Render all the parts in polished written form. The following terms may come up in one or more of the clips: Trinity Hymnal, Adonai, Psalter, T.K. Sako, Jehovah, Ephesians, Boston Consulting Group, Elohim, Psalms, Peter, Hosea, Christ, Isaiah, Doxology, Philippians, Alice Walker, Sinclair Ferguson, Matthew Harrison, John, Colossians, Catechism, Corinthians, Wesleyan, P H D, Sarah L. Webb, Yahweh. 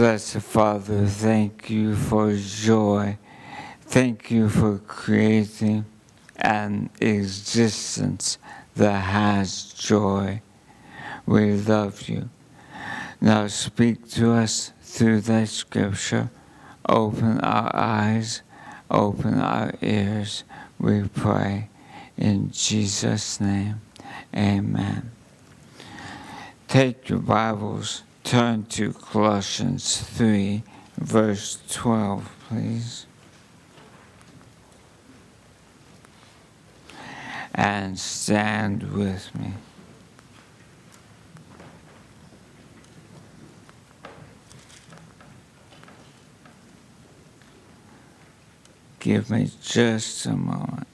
Blessed Father, thank you for joy. Thank you for creating an existence that has joy. We love you. Now speak to us through that scripture. Open our eyes, open our ears, we pray. In Jesus' name, amen. Take your Bibles, turn to Colossians 3, verse 12, please. And stand with me. Give me just a moment.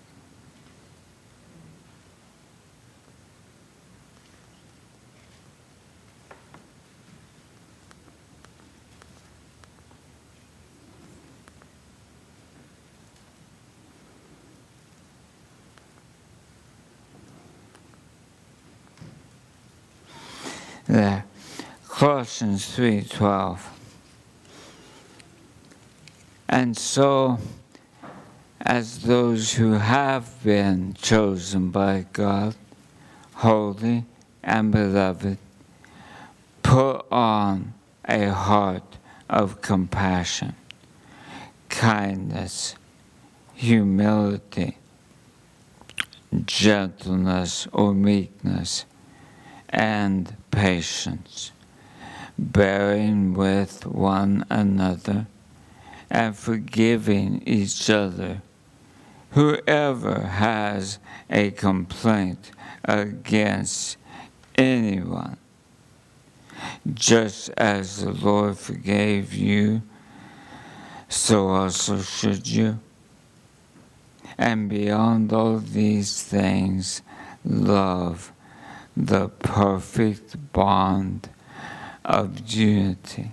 There. Colossians 3:12. And so, as those who have been chosen by God, holy and beloved, put on a heart of compassion, kindness, humility, gentleness or meekness, and patience, bearing with one another and forgiving each other. Whoever has a complaint against anyone, just as the Lord forgave you, so also should you. And beyond all these things, love, the perfect bond of unity.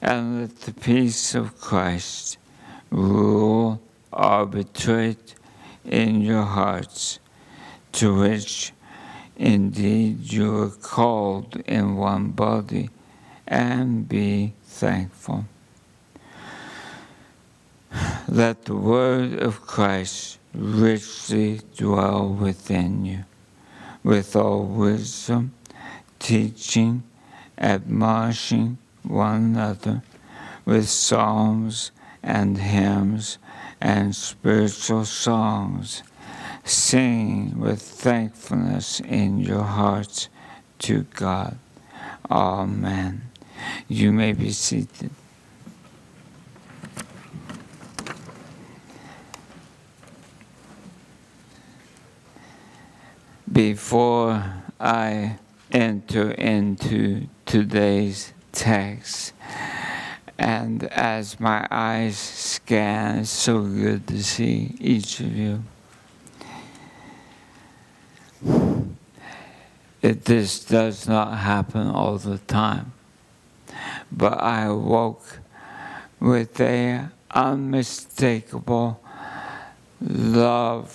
And let the peace of Christ rule, arbitrate in your hearts, to which indeed you are called in one body, and be thankful. Let the word of Christ richly dwell within you, with all wisdom, teaching, admonishing one another with psalms and hymns and spiritual songs, singing with thankfulness in your hearts to God. Amen. You may be seated. Before I enter into today's text, and as my eyes scan, it's so good to see each of you. This does not happen all the time, but I awoke with an unmistakable love,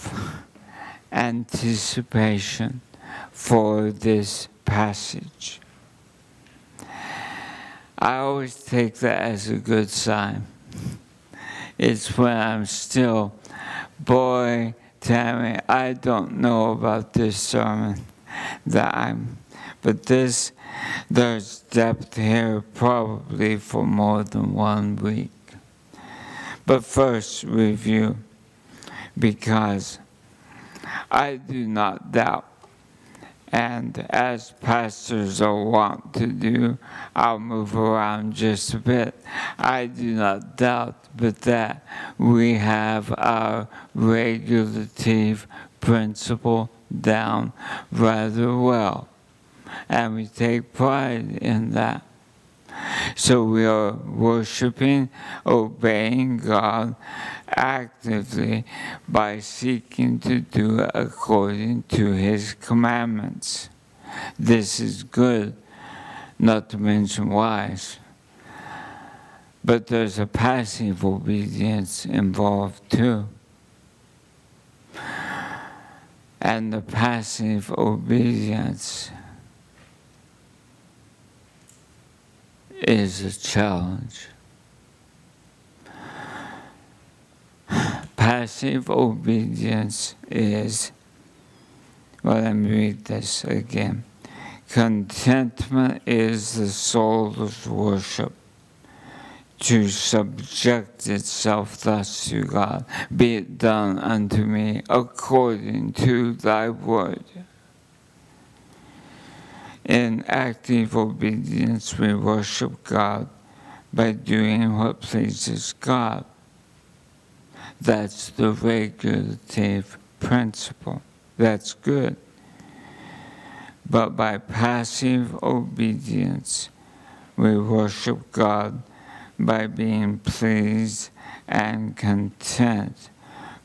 anticipation for this passage. I always take that as a good sign. It's when I'm still, boy, Tammy, I don't know about this sermon but there's depth here probably for more than 1 week. But first, review, because I do not doubt, and as pastors are wont to do, I'll move around just a bit. I do not doubt but that we have our regulative principle down rather well, and we take pride in that. So we are worshiping, obeying God actively by seeking to do according to His commandments. This is good, not to mention wise. But there's a passive obedience involved too. And the passive obedience is a challenge. Passive obedience is, well, let me read this again. Contentment is the soul's worship, to subject itself thus to God. Be it done unto me according to thy word. In active obedience, we worship God by doing what pleases God. That's the regulative principle. That's good. But by passive obedience, we worship God by being pleased and content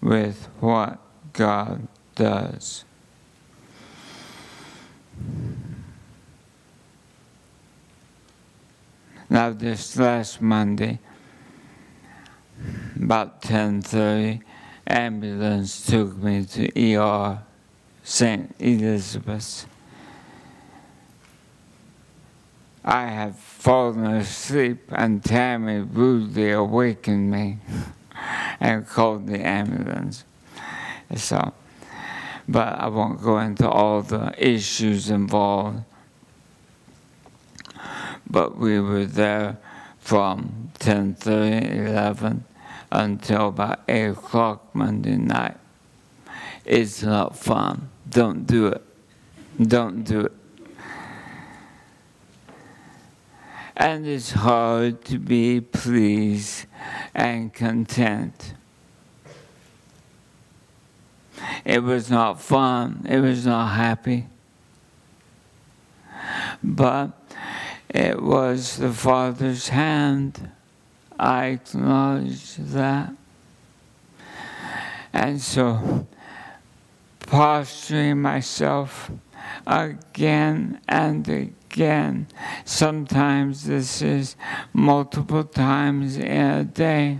with what God does. Now, this last Monday, about 10:30, ambulance took me to ER, St. Elizabeth's. I had fallen asleep and Tammy rudely awakened me and called the ambulance. So, but I won't go into all the issues involved. But we were there from 10:30, 11, until about 8 o'clock Monday night. It's not fun. Don't do it. Don't do it. And it's hard to be pleased and content. It was not fun. It was not happy. But it was the Father's hand. I acknowledge that. And so, posturing myself again and again. Sometimes this is multiple times in a day.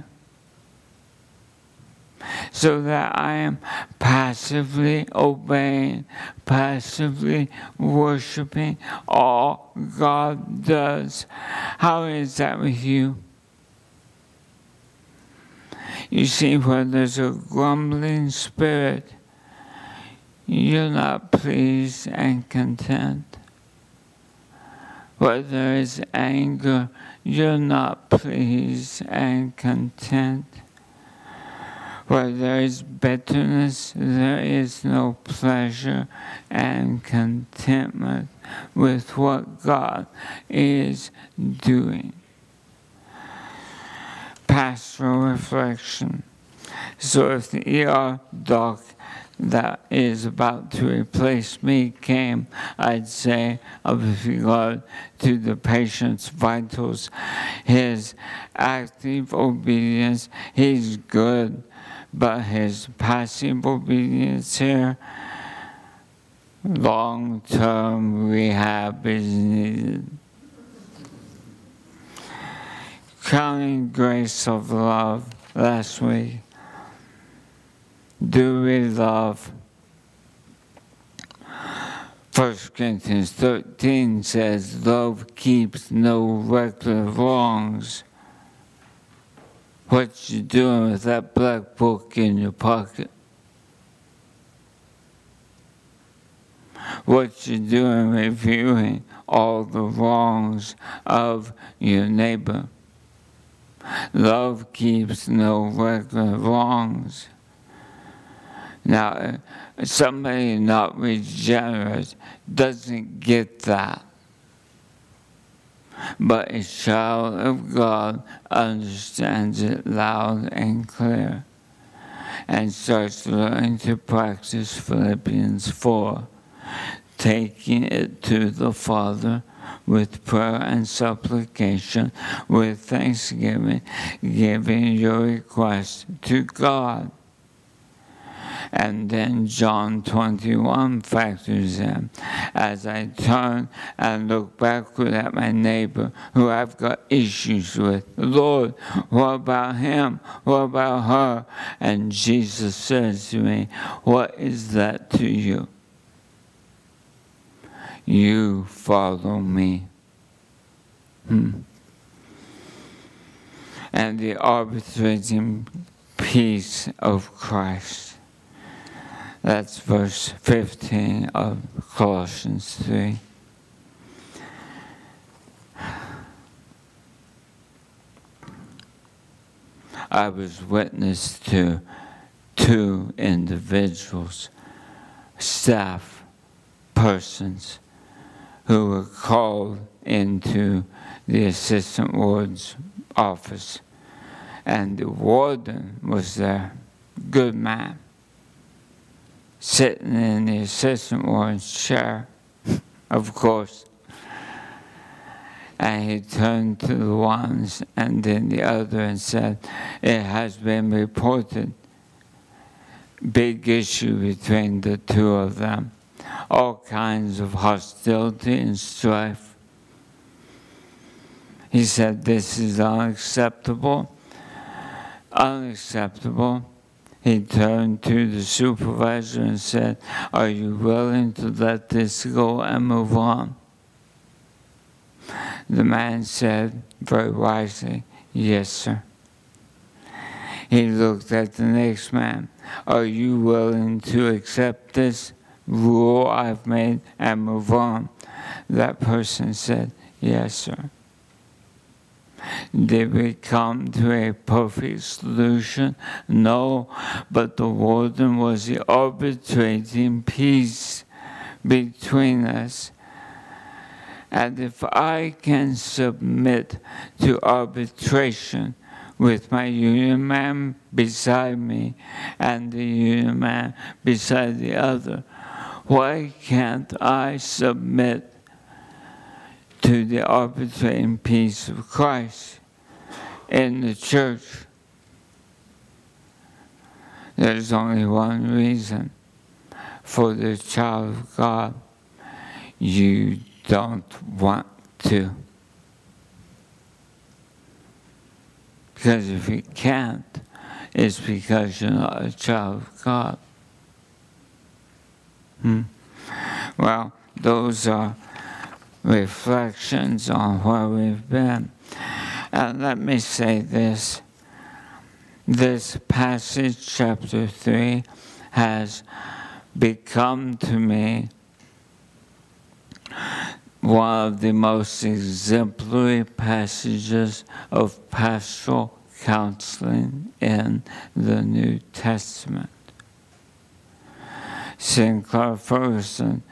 So that I am passively obeying, passively worshiping all God does. How is that with you? You see, when there's a grumbling spirit, you're not pleased and content. Where there is anger, you're not pleased and content. Where there is bitterness, there is no pleasure and contentment with what God is doing. Pastoral reflection. So if the ER doc that is about to replace me came, I'd say, with regard to the patient's vitals, his active obedience, he's good. But his passive obedience here, long-term rehab is needed. Crowning grace of love last week. Do we love? 1 Corinthians 13 says, love keeps no record of wrongs. What you doing with that black book in your pocket? What you doing reviewing all the wrongs of your neighbor? Love keeps no record of wrongs. Now, somebody not regenerate doesn't get that. But a child of God understands it loud and clear and starts learning to practice Philippians 4, taking it to the Father with prayer and supplication, with thanksgiving, giving your request to God. And then John 21 factors in. As I turn and look backward at my neighbor who I've got issues with, Lord, what about him? What about her? And Jesus says to me, what is that to you? You follow me. and the arbitrating peace of Christ. That's verse 15 of Colossians 3. I was witness to two individuals, staff persons, who were called into the assistant warden's office, and the warden was there, good man, sitting in the assistant warden's chair, of course. And he turned to the one and then the other and said, "It has been reported, big issue between the two of them, all kinds of hostility and strife." He said, "This is unacceptable, unacceptable." He turned to the supervisor and said, "Are you willing to let this go and move on?" The man said, very wisely, "Yes, sir." He looked at the next man. "Are you willing to accept this rule I've made and move on?" That person said, "Yes, sir." Did we come to a perfect solution? No, but the warden was the arbitrating peace between us. And if I can submit to arbitration with my union man beside me and the union man beside the other, why can't I submit to the arbitrating peace of Christ in the church? There's only one reason. For the child of God, you don't want to. Because if you can't, it's because you're not a child of God. Well, those are reflections on where we've been. And let me say this. This passage, chapter 3, has become to me one of the most exemplary passages of pastoral counseling in the New Testament. Sinclair Ferguson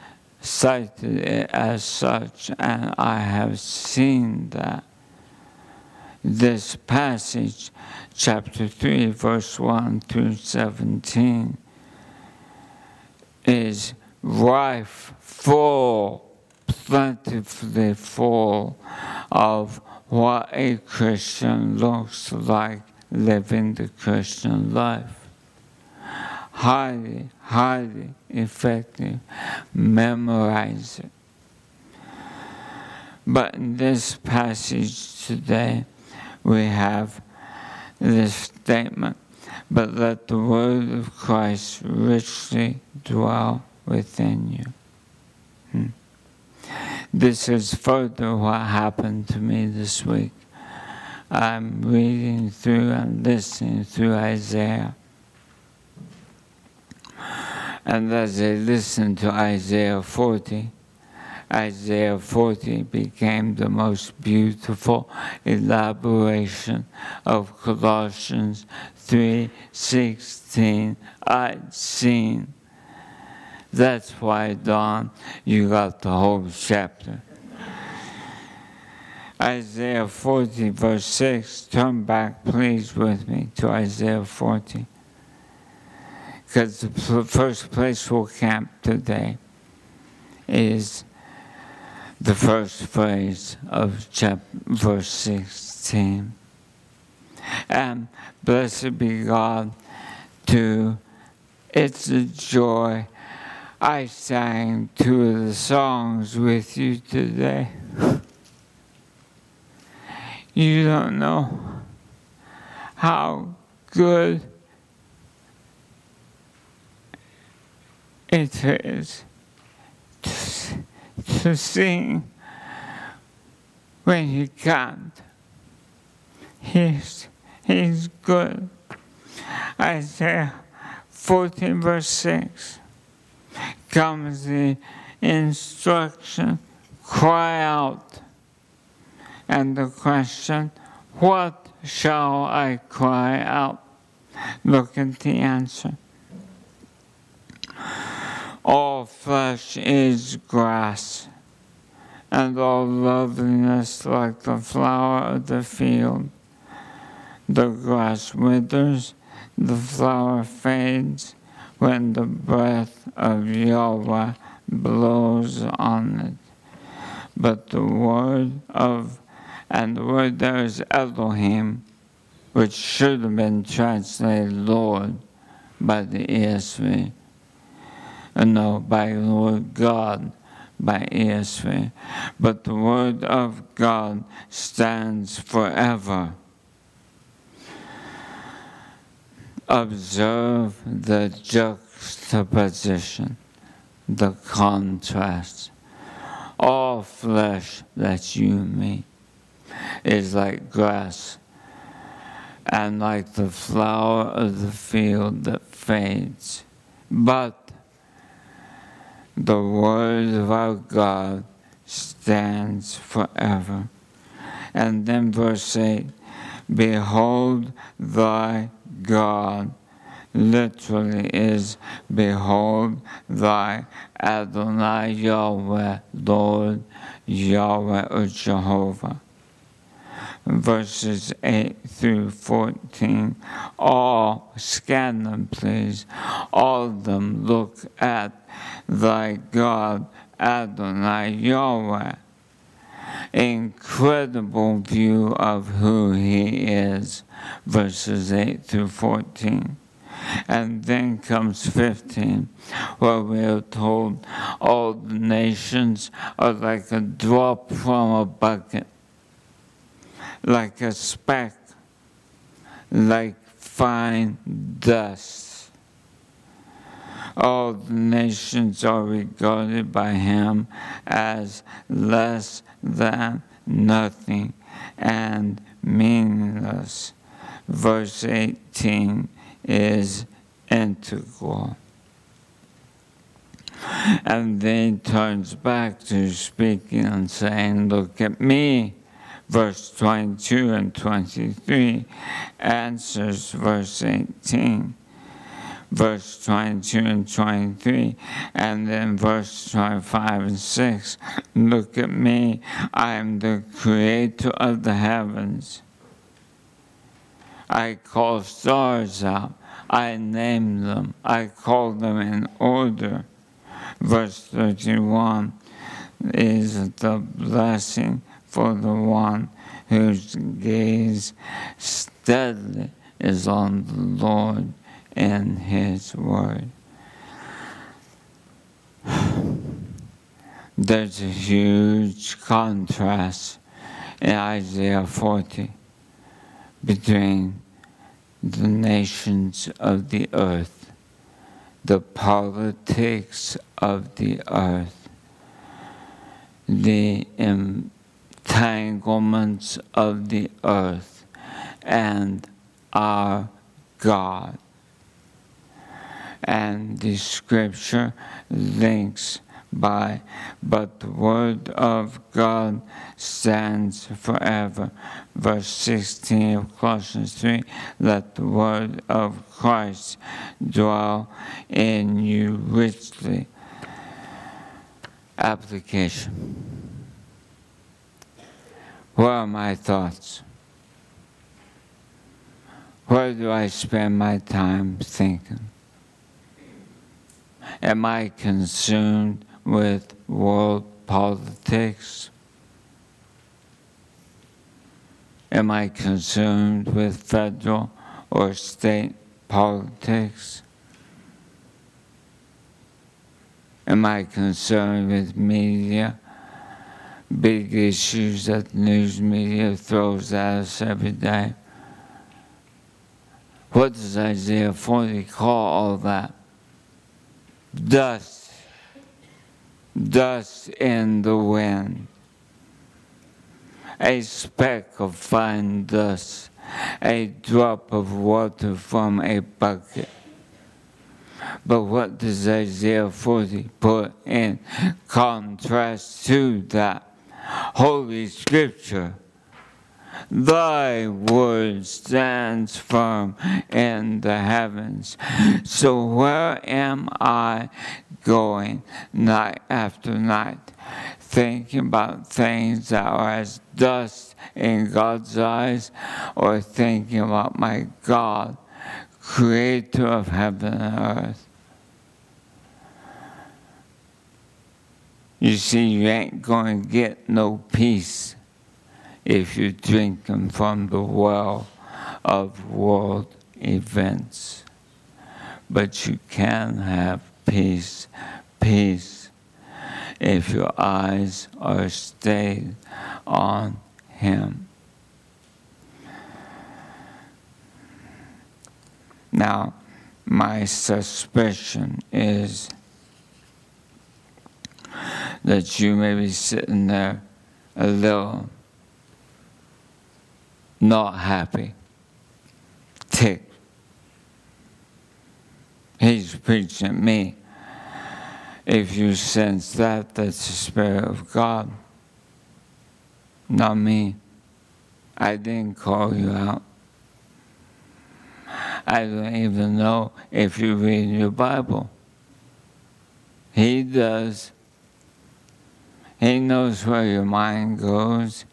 cited it as such, and I have seen that. This passage, chapter 3, verse 1 through 17, is rife, full, plentifully full of what a Christian looks like living the Christian life. Highly, highly effective. Memorize it. But in this passage today, we have this statement, "But let the word of Christ richly dwell within you." This is further what happened to me this week. I'm reading through and listening through Isaiah. And as I listened to Isaiah 40 became the most beautiful elaboration of Colossians 3:16 I'd seen. That's why, Don, you got the whole chapter. Isaiah 40, verse 6. Turn back, please, with me to Isaiah 40. Because the first place we'll camp today is the first phrase of verse 16. And blessed be God, to it's a joy I sang two of the songs with you today. You don't know how good it is to sing when you can't. He's is good. Isaiah 14 verse 6 comes the instruction, cry out. And the question, what shall I cry out? Look at the answer. All flesh is grass, and all loveliness like the flower of the field. The grass withers, the flower fades, when the breath of Yahweh blows on it. But the word of, and the word there is Elohim, which should have been translated Lord by the ESV. No, by Lord God, by ESV. But the word of God stands forever. Observe the juxtaposition, the contrast. All flesh, that's you and me, is like grass and like the flower of the field that fades. But the word of our God stands forever. And then verse 8, behold thy God, literally is behold thy Adonai Yahweh, Lord Yahweh or Jehovah. Verses 8 through 14, all, scan them please, all of them look at thy God, Adonai Yahweh. Incredible view of who he is, verses 8 through 14. And then comes 15, where we are told all the nations are like a drop from a bucket, like a speck, like fine dust. All the nations are regarded by him as less than nothing and meaningless. Verse 18 is integral. And then he turns back to speaking and saying, look at me. Verse 22 and 23 answers verse 18. Verse 22 and 23, and then verse 25 and 6. Look at me, I am the creator of the heavens. I call stars out, I name them, I call them in order. Verse 31 is the blessing for the one whose gaze steadily is on the Lord and his word. There's a huge contrast in Isaiah 40 between the nations of the earth, the politics of the earth, the entanglements of the earth, and our God. And the scripture links by, but the word of God stands forever. Verse 16 of Colossians 3, let the word of Christ dwell in you richly. Application. Where are my thoughts? Where do I spend my time thinking? Am I consumed with world politics? Am I consumed with federal or state politics? Am I concerned with media? Big issues that the news media throws at us every day. What does Isaiah 40 call all that? Dust. Dust in the wind. A speck of fine dust. a drop of water from a bucket. But what does Isaiah 40 put in contrast to that? Holy Scripture. Thy word stands firm in the heavens. So where am I going night after night, thinking about things that are as dust in God's eyes, or thinking about my God, creator of heaven and earth? You see, you ain't going to get no peace if you're drinking from the well of world events. But you can have peace, peace, if your eyes are stayed on Him. Now, my suspicion is that you may be sitting there a little not happy, ticked. He's preaching at me. If you sense that, that's the Spirit of God, not me. I didn't call you out. I don't even know if you read your Bible. He does. He knows where your mind goes.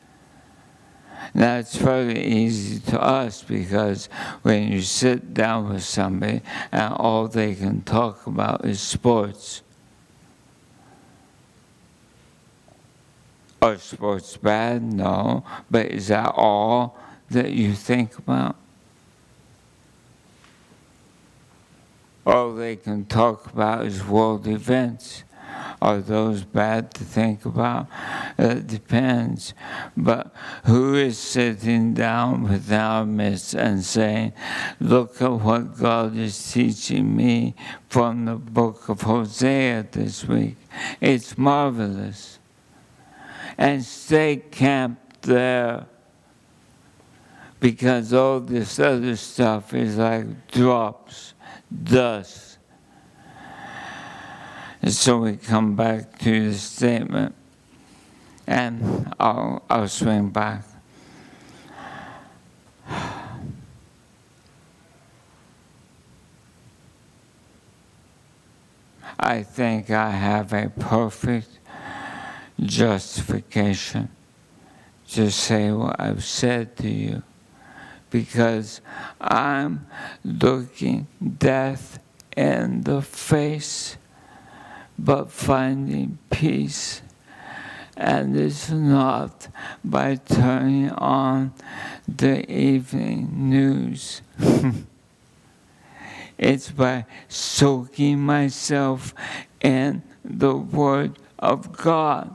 Now, it's fairly easy to us, because when you sit down with somebody and all they can talk about is sports, are sports bad? No. But is that all that you think about? All they can talk about is world events. Are those bad to think about? It depends. But who is sitting down with our midst and saying, look at what God is teaching me from the book of Hosea this week. It's marvelous. And stay camped there, because all this other stuff is like drops, dust. And so we come back to the statement, and I'll swing back. I think I have a perfect justification to say what I've said to you, because I'm looking death in the face, but finding peace. And it's not by turning on the evening news. It's by soaking myself in the Word of God.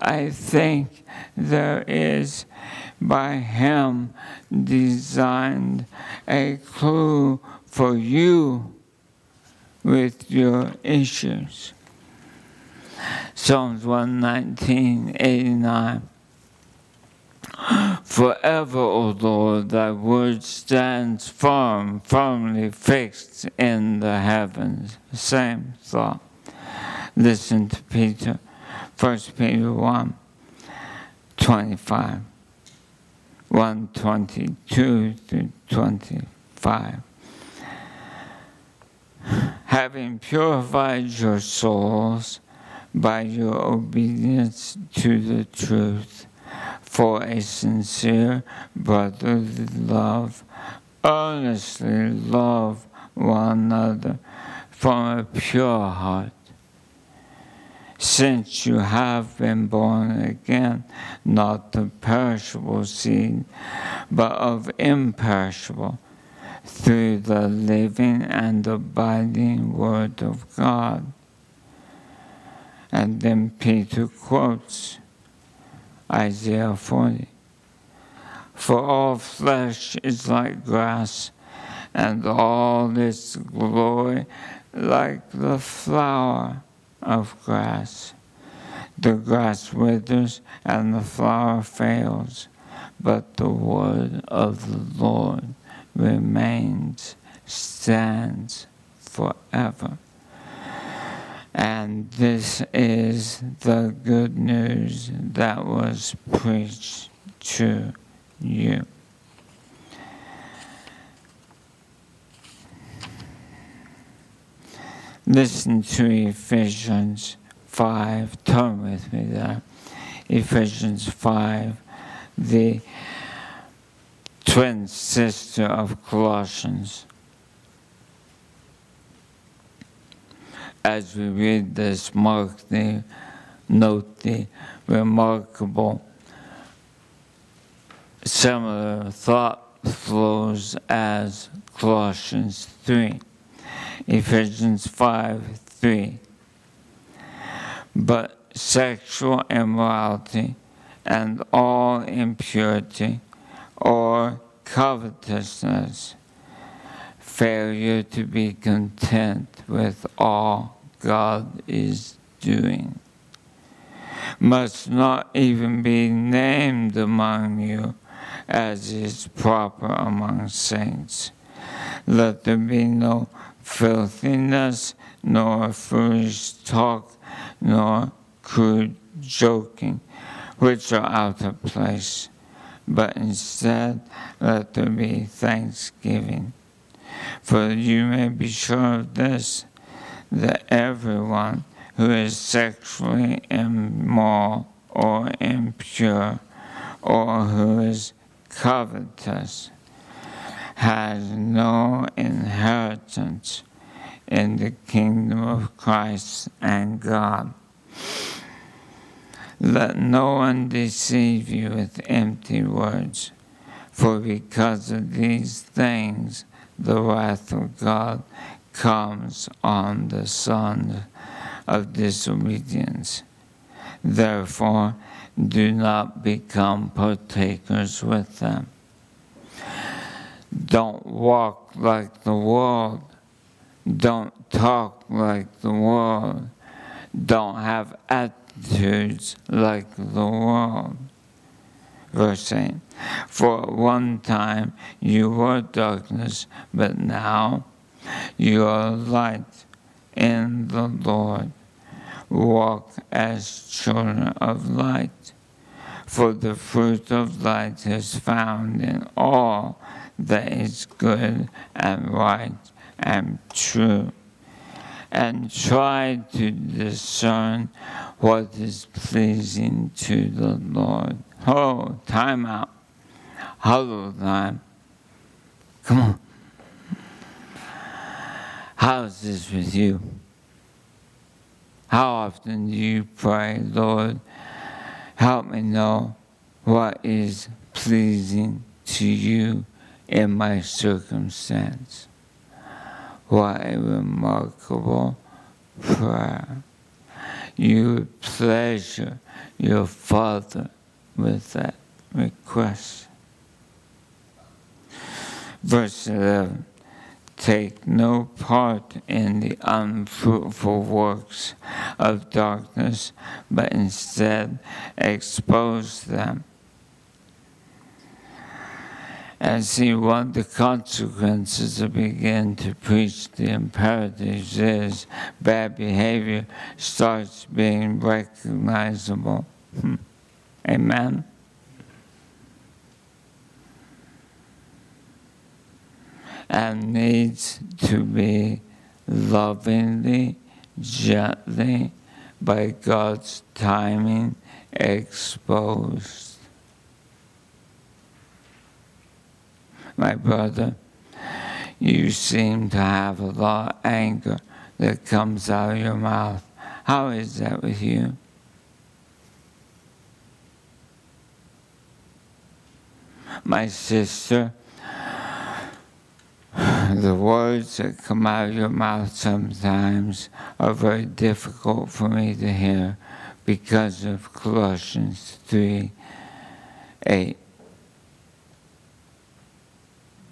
I think there is by Him designed a clue for you with your issues. Psalms 119:89. Forever, O Lord, thy word stands firm, firmly fixed in the heavens. Same thought. Listen to Peter, 1 Peter 1:25. 1:22 to 25. Having purified your souls by your obedience to the truth for a sincere brotherly love, earnestly love one another from a pure heart. Since you have been born again, not of perishable seed, but of imperishable, through the living and abiding Word of God. And then Peter quotes Isaiah 40. For all flesh is like grass, and all its glory like the flower of grass. The grass withers and the flower fails, but the word of the Lord remains, stands forever. And this is the good news that was preached to you. Listen to Ephesians 5. Turn with me there. Ephesians 5, the twin sister of Colossians. As we read this, note the remarkable similar thought flows as Colossians 3. Ephesians 5:3. But sexual immorality and all impurity or covetousness, failure to be content with all God is doing, must not even be named among you as is proper among saints. Let there be no filthiness, nor foolish talk, nor crude joking, which are out of place, but instead let there be thanksgiving. For you may be sure of this, that everyone who is sexually immoral or impure, or who is covetous, has no inheritance in the kingdom of Christ and God. Let no one deceive you with empty words, for because of these things the wrath of God comes on the sons of disobedience. Therefore, do not become partakers with them. Don't walk like the world. Don't talk like the world. Don't have attitudes like the world. Verse 8, for at one time you were darkness, but now you are light in the Lord. Walk as children of light, for the fruit of light is found in all that is good and right and true, and try to discern what is pleasing to the Lord. Oh, time out. Huddle time. Come on. How is this with you? How often do you pray, Lord, help me know what is pleasing to you in my circumstance? What a remarkable prayer. You would pleasure your Father with that request. Verse 11, take no part in the unfruitful works of darkness, but instead expose them. And see what the consequences of beginning to preach the imperatives is. Bad behavior starts being recognizable. Amen. And needs to be lovingly, gently, by God's timing, exposed. My brother, you seem to have a lot of anger that comes out of your mouth. How is that with you? My sister, the words that come out of your mouth sometimes are very difficult for me to hear because of Colossians 3:8.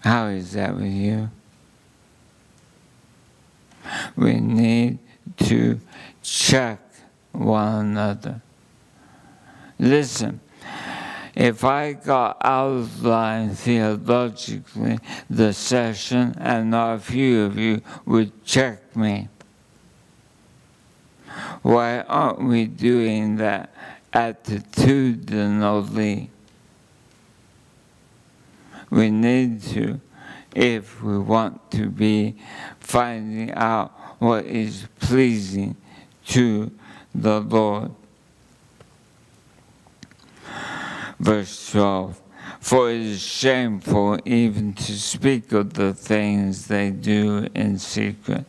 How is that with you? We need to check one another. Listen, If I got out of line theologically the session, and not a few of you would check me. Why aren't we doing that attitudinally? We need to, if we want to be finding out what is pleasing to the Lord. Verse 12, for it is shameful even to speak of the things they do in secret,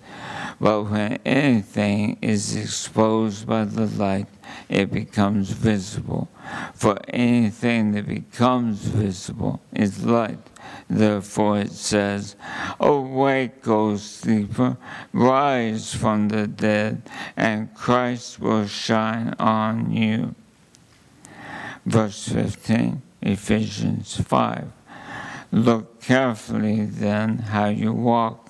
but when anything is exposed by the light, it becomes visible. For anything that becomes visible is light. Therefore it says, awake, O sleeper, rise from the dead, and Christ will shine on you. Verse 15, Ephesians 5. Look carefully then how you walk,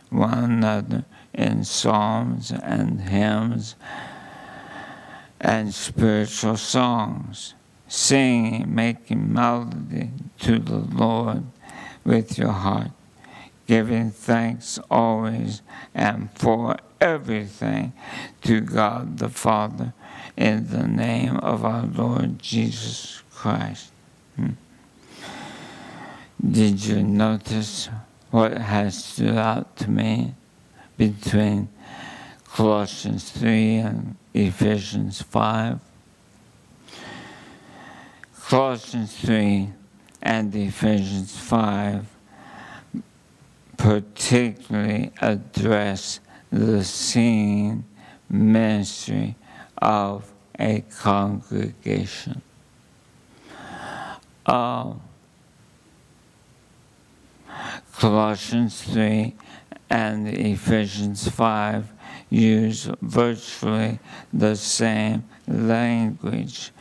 one another in psalms and hymns and spiritual songs, singing, making melody to the Lord with your heart, giving thanks always and for everything to God the Father, in the name of our Lord Jesus Christ. Did you notice what has stood out to me between Colossians 3 and Ephesians 5? Colossians 3 and Ephesians 5 particularly address the singing ministry of a congregation. Colossians 3 and Ephesians 5 use virtually the same language,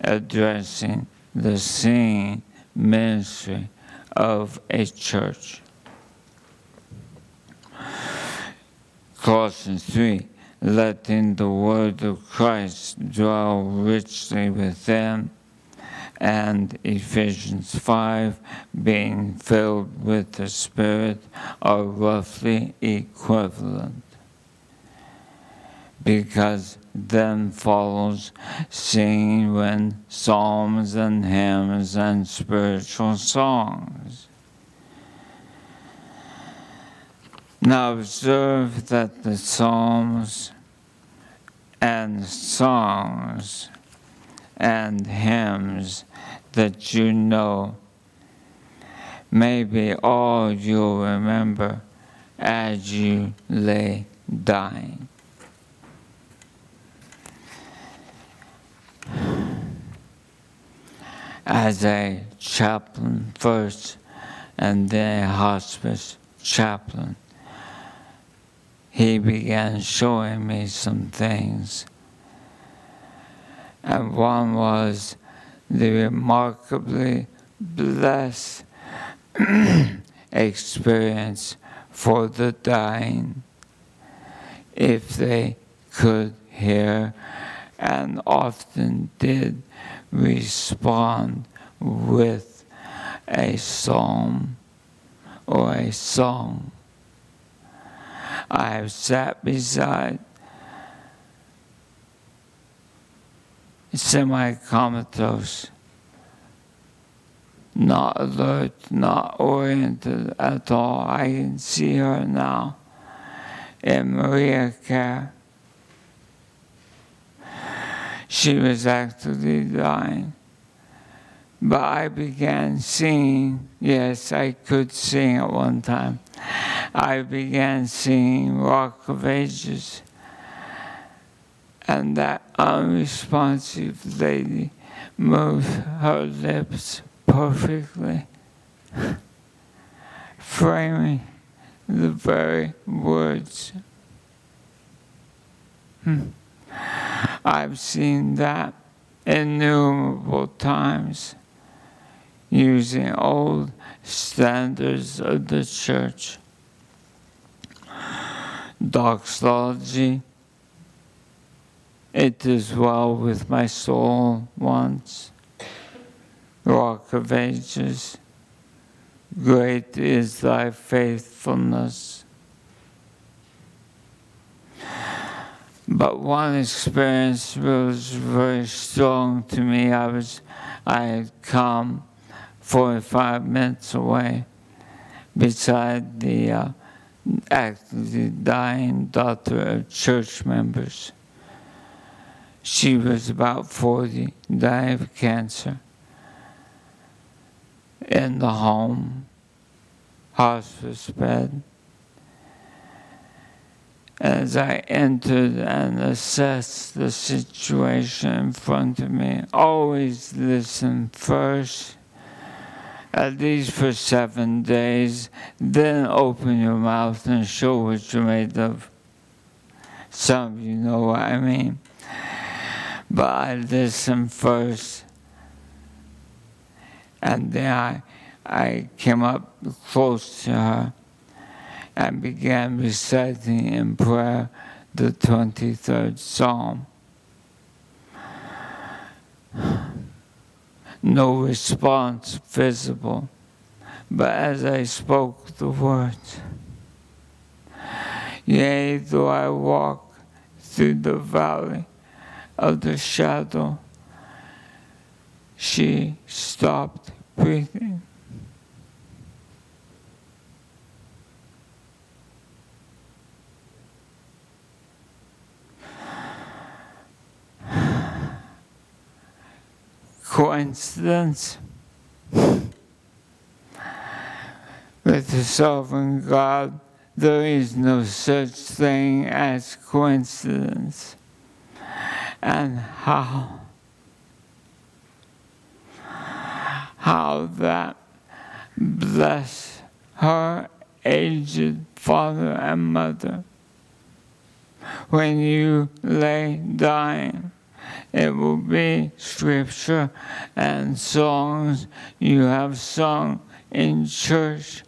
addressing the singing ministry of a church. Colossians 3, letting the word of Christ dwell richly within, and Ephesians 5, being filled with the Spirit, are roughly equivalent, because then follows singing with psalms and hymns and spiritual songs. Now observe that the psalms and songs and hymns that you know may be all you'll remember as you lay dying. As a chaplain first and then a hospice chaplain, he began showing me some things. And one was the remarkably blessed experience for the dying, if they could hear, and often did, respond with a psalm or a song. I have sat beside semi-comatose, not alert, not oriented at all. I can see her now in Maria Care. She was actively dying, but I began singing. Yes, I could sing at one time. I began singing Rock of Ages, and that unresponsive lady move her lips perfectly, framing the very words. I've seen that innumerable times using old standards of the church. Doxology, it is well with my soul once, Rock of Ages, great is thy faithfulness. But one experience was very strong to me. I had come 45 minutes away beside the actively dying daughter of church members. She was about 40, died of cancer. In the home, hospice bed. As I entered and assessed the situation in front of me, always listen first, at least for 7 days, then open your mouth and show what you're made of. Some of you know what I mean. But I listened first, and then I came up close to her and began reciting in prayer the 23rd Psalm. No response visible, but as I spoke the words, yea, though I walk through the valley of the shadow, she stopped breathing. Coincidence? With the sovereign God, there is no such thing as coincidence. And how that blessed her aged father and mother. When you lay dying, it will be scripture and songs you have sung in church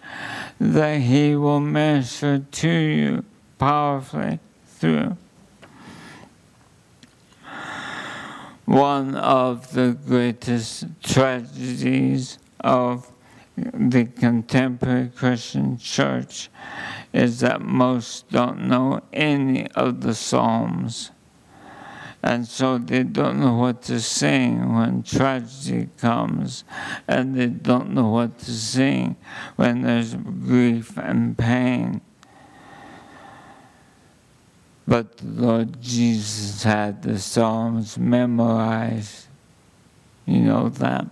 that he will minister to you powerfully through. One of the greatest tragedies of the contemporary Christian church is that most don't know any of the Psalms. And so they don't know what to sing when tragedy comes, and they don't know what to sing when there's grief and pain. But the Lord Jesus had the Psalms memorized. You know that.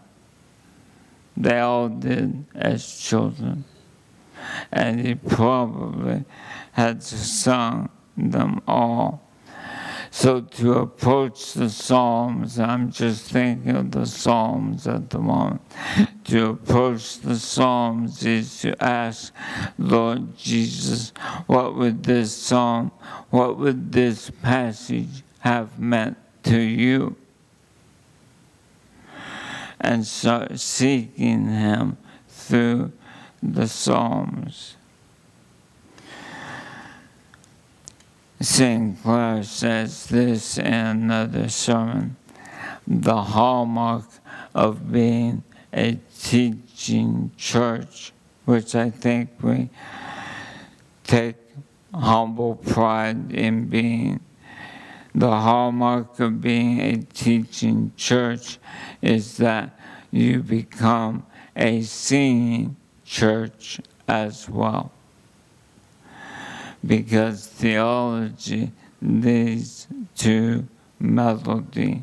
They all did as children. And he probably had sung them all. So to approach the Psalms, I'm just thinking of the Psalms at the moment. To approach the Psalms is to ask, Lord Jesus, what would this passage have meant to you? And start seeking him through the Psalms. Sinclair says this in another sermon, the hallmark of being a teaching church, which I think we take humble pride in being. The hallmark of being a teaching church is that you become a singing church as well. Because theology leads to melody,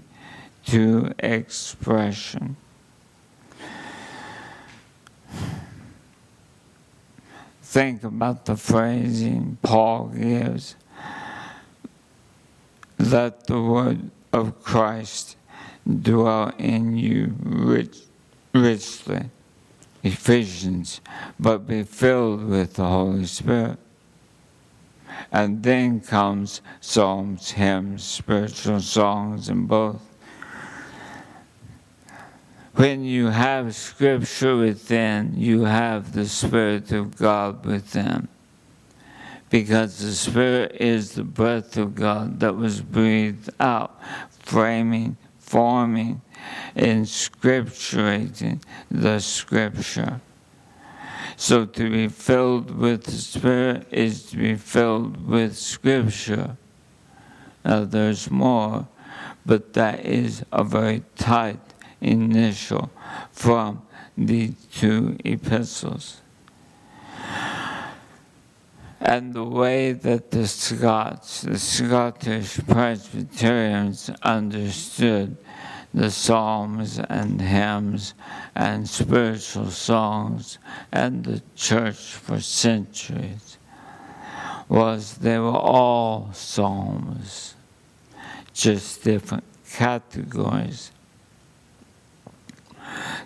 to expression. Think about the phrasing Paul gives. Let the word of Christ dwell in you richly. Ephesians, but be filled with the Holy Spirit. And then comes psalms, hymns, spiritual songs, and both. When you have Scripture within, you have the Spirit of God within. Because the Spirit is the breath of God that was breathed out, framing, forming, inscripturating the Scripture. So to be filled with the Spirit is to be filled with Scripture. Now there's more, but that is a very tight initial from the two epistles. And the way that the Scottish Presbyterians understood the psalms and hymns and spiritual songs and the church for centuries was they were all psalms, just different categories.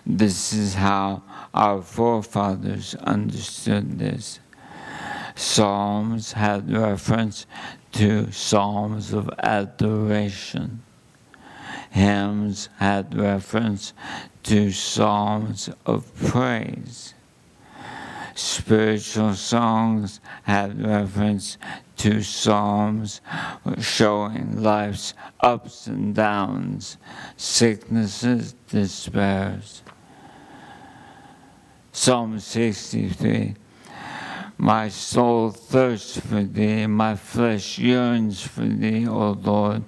This is how our forefathers understood this. Psalms had reference to psalms of adoration. Hymns had reference to psalms of praise. Spiritual songs had reference to psalms showing life's ups and downs, sicknesses, despairs. Psalm 63. My soul thirsts for thee, my flesh yearns for thee, O Lord,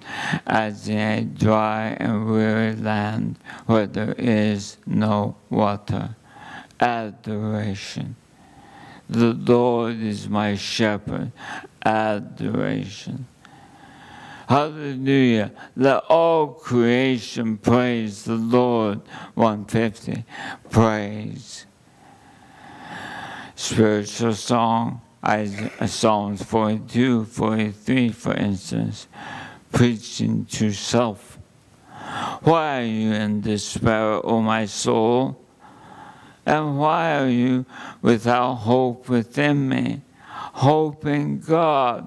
as in a dry and weary land where there is no water. Adoration. The Lord is my shepherd. Adoration. Hallelujah. Let all creation praise the Lord. 150. Praise. Spiritual song, Psalms 42, 43, for instance, preaching to self. Why are you in despair, O my soul? And why are you without hope within me? Hope in God,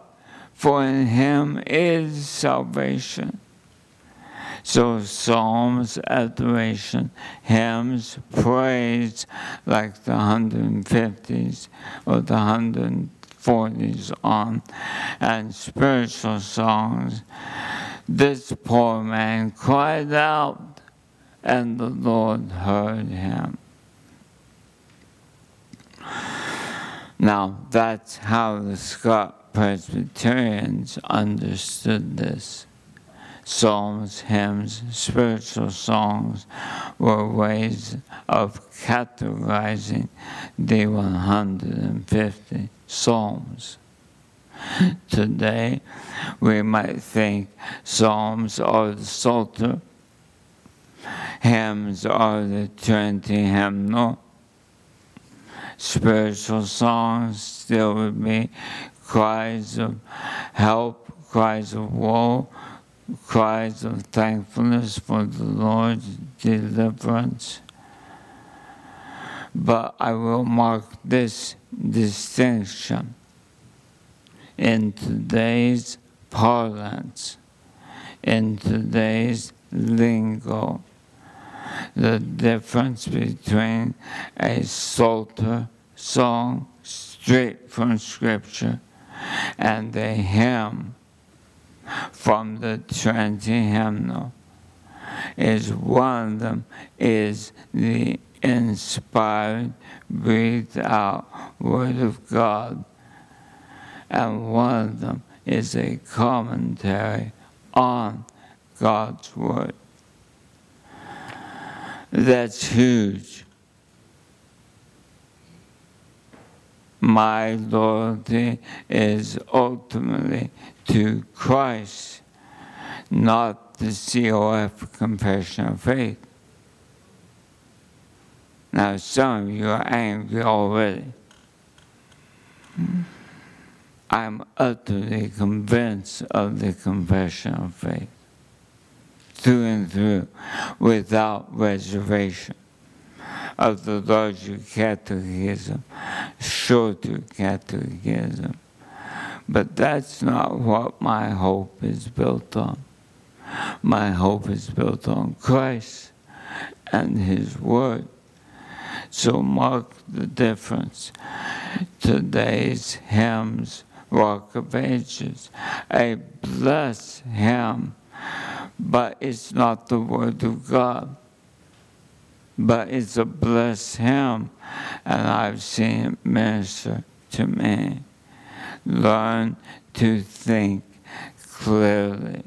for in Him is salvation. So psalms, adoration, hymns, praise, like the 150s or the 140s on, and spiritual songs. This poor man cried out, and the Lord heard him. Now, that's how the Scott Presbyterians understood this. Psalms, hymns, spiritual songs were ways of categorizing the 150 psalms. Today, we might think psalms are the Psalter, hymns are the Trinity Hymnal, spiritual songs still would be cries of help, cries of woe, cries of thankfulness for the Lord's deliverance. But I will mark this distinction. In today's parlance, in today's lingo, the difference between a Psalter song straight from Scripture and a hymn from the Trinity Hymnal is one of them is the inspired, breathed out Word of God, and one of them is a commentary on God's Word. That's huge. My loyalty is ultimately to Christ, not the COF confession of faith. Now, some of you are angry already. I'm utterly convinced of the confession of faith. through and through, without reservation, of the larger Catechism, shorter Catechism. But that's not what my hope is built on. My hope is built on Christ and His Word. So mark the difference. Today's hymns, Rock of Ages, I bless Him, but it's not the Word of God. But it's a blessed hymn, and I've seen it minister to me. Learn to think clearly,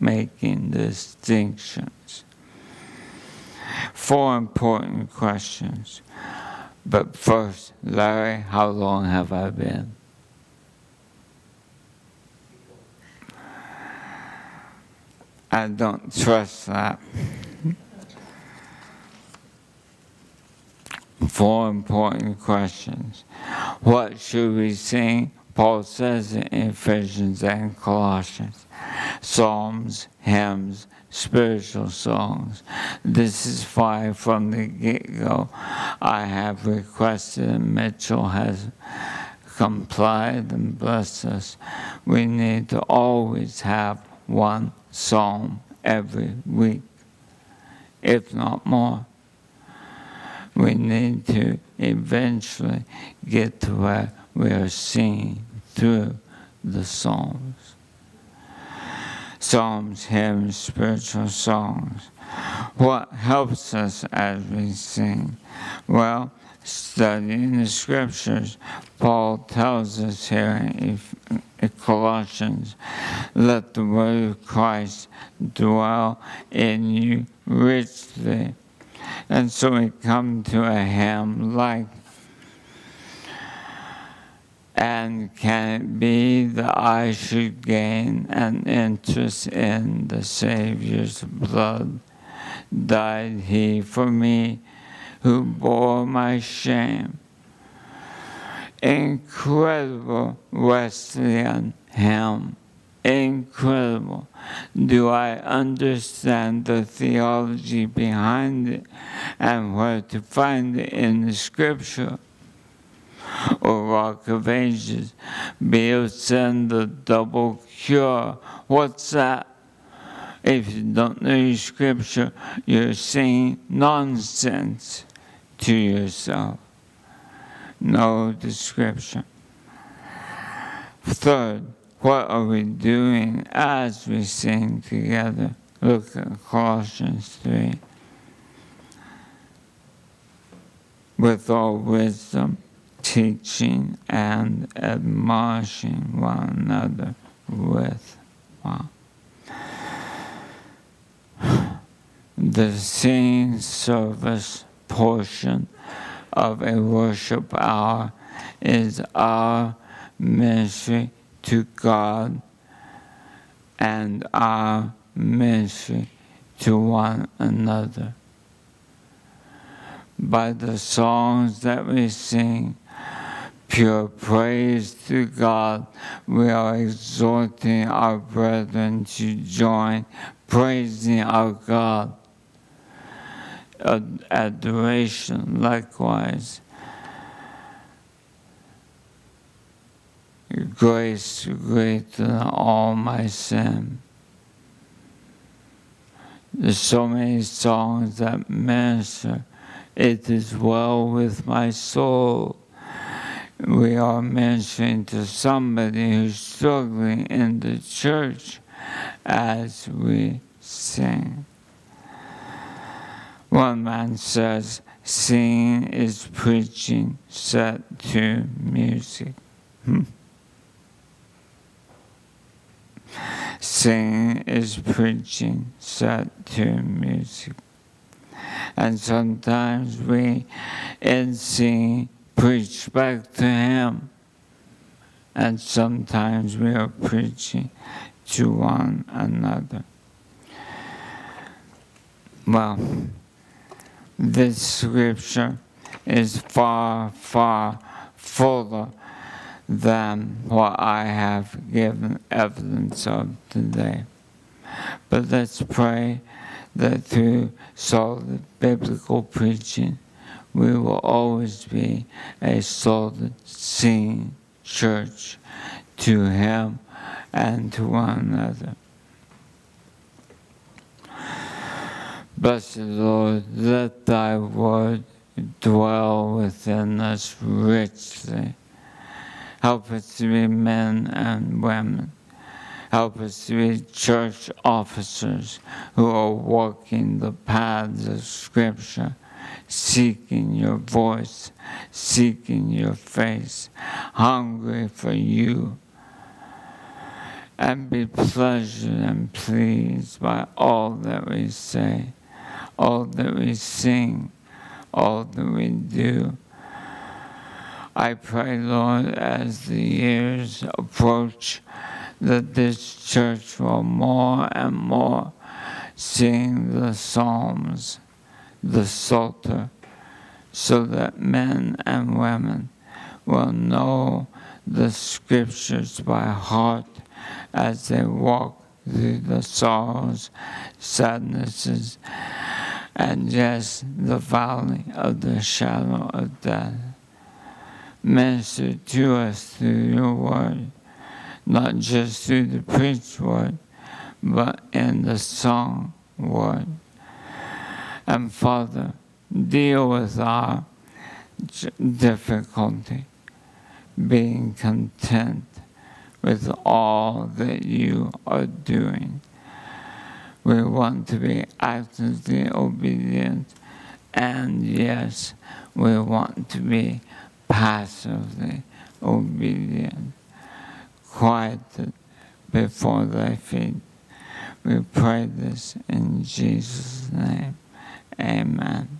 making distinctions. Four important questions. But first, Larry, how long have I been? I don't trust that. Four important questions. What should we sing? Paul says in Ephesians and Colossians. Psalms, hymns, spiritual songs. This is why from the get-go I have requested, and Mitchell has complied and blessed us. We need to always have one psalm every week, if not more. We need to eventually get to where we are singing through the Psalms. Psalms, hymns, spiritual songs. What helps us as we sing? Well, studying the Scriptures. Paul tells us here in Colossians, let the word of Christ dwell in you richly. And so we come to a hymn like, and can it be that I should gain an interest in the Savior's blood? Died he for me who bore my shame? Incredible Wesleyan hymn. Incredible. Do I understand the theology behind it and where to find it in the Scripture? O Rock of Ages, Be'il send the double cure. What's that? If you don't know your Scripture, you're saying nonsense to yourself. Know the Scripture. Third, what are we doing as we sing together? Look at Colossians 3. With all wisdom, teaching and admonishing one another with. Wow. The singing service portion of a worship hour is our ministry to God and our ministry to one another. By the songs that we sing, pure praise to God, we are exhorting our brethren to join, praising our God. Adoration, likewise. Grace greater than all my sin. There's so many songs that minister. It is well with my soul. We are ministering to somebody who's struggling in the church as we sing. One man says, singing is preaching set to music. Singing is preaching set to music. And sometimes we, in singing, preach back to Him. And sometimes we are preaching to one another. Well, this Scripture is far, far fuller than what I have given evidence of today. But let's pray that through solid biblical preaching, we will always be a solid, singing church to Him and to one another. Blessed Lord, let Thy word dwell within us richly. Help us to be men and women. Help us to be church officers who are walking the paths of Scripture, seeking Your voice, seeking Your face, hungry for You, and be pleasured and pleased by all that we say, all that we sing, all that we do. I pray, Lord, as the years approach, that this church will more and more sing the Psalms, the Psalter, so that men and women will know the Scriptures by heart as they walk through the sorrows, sadnesses, and yes, the valley of the shadow of death. Minister to us through Your word, not just through the preached word, but in the song word. And Father, deal with our difficulty, being content with all that You are doing. We want to be actively obedient, and yes, we want to be passively obedient, quieted before Thy feet. We pray this in Jesus' name. Amen.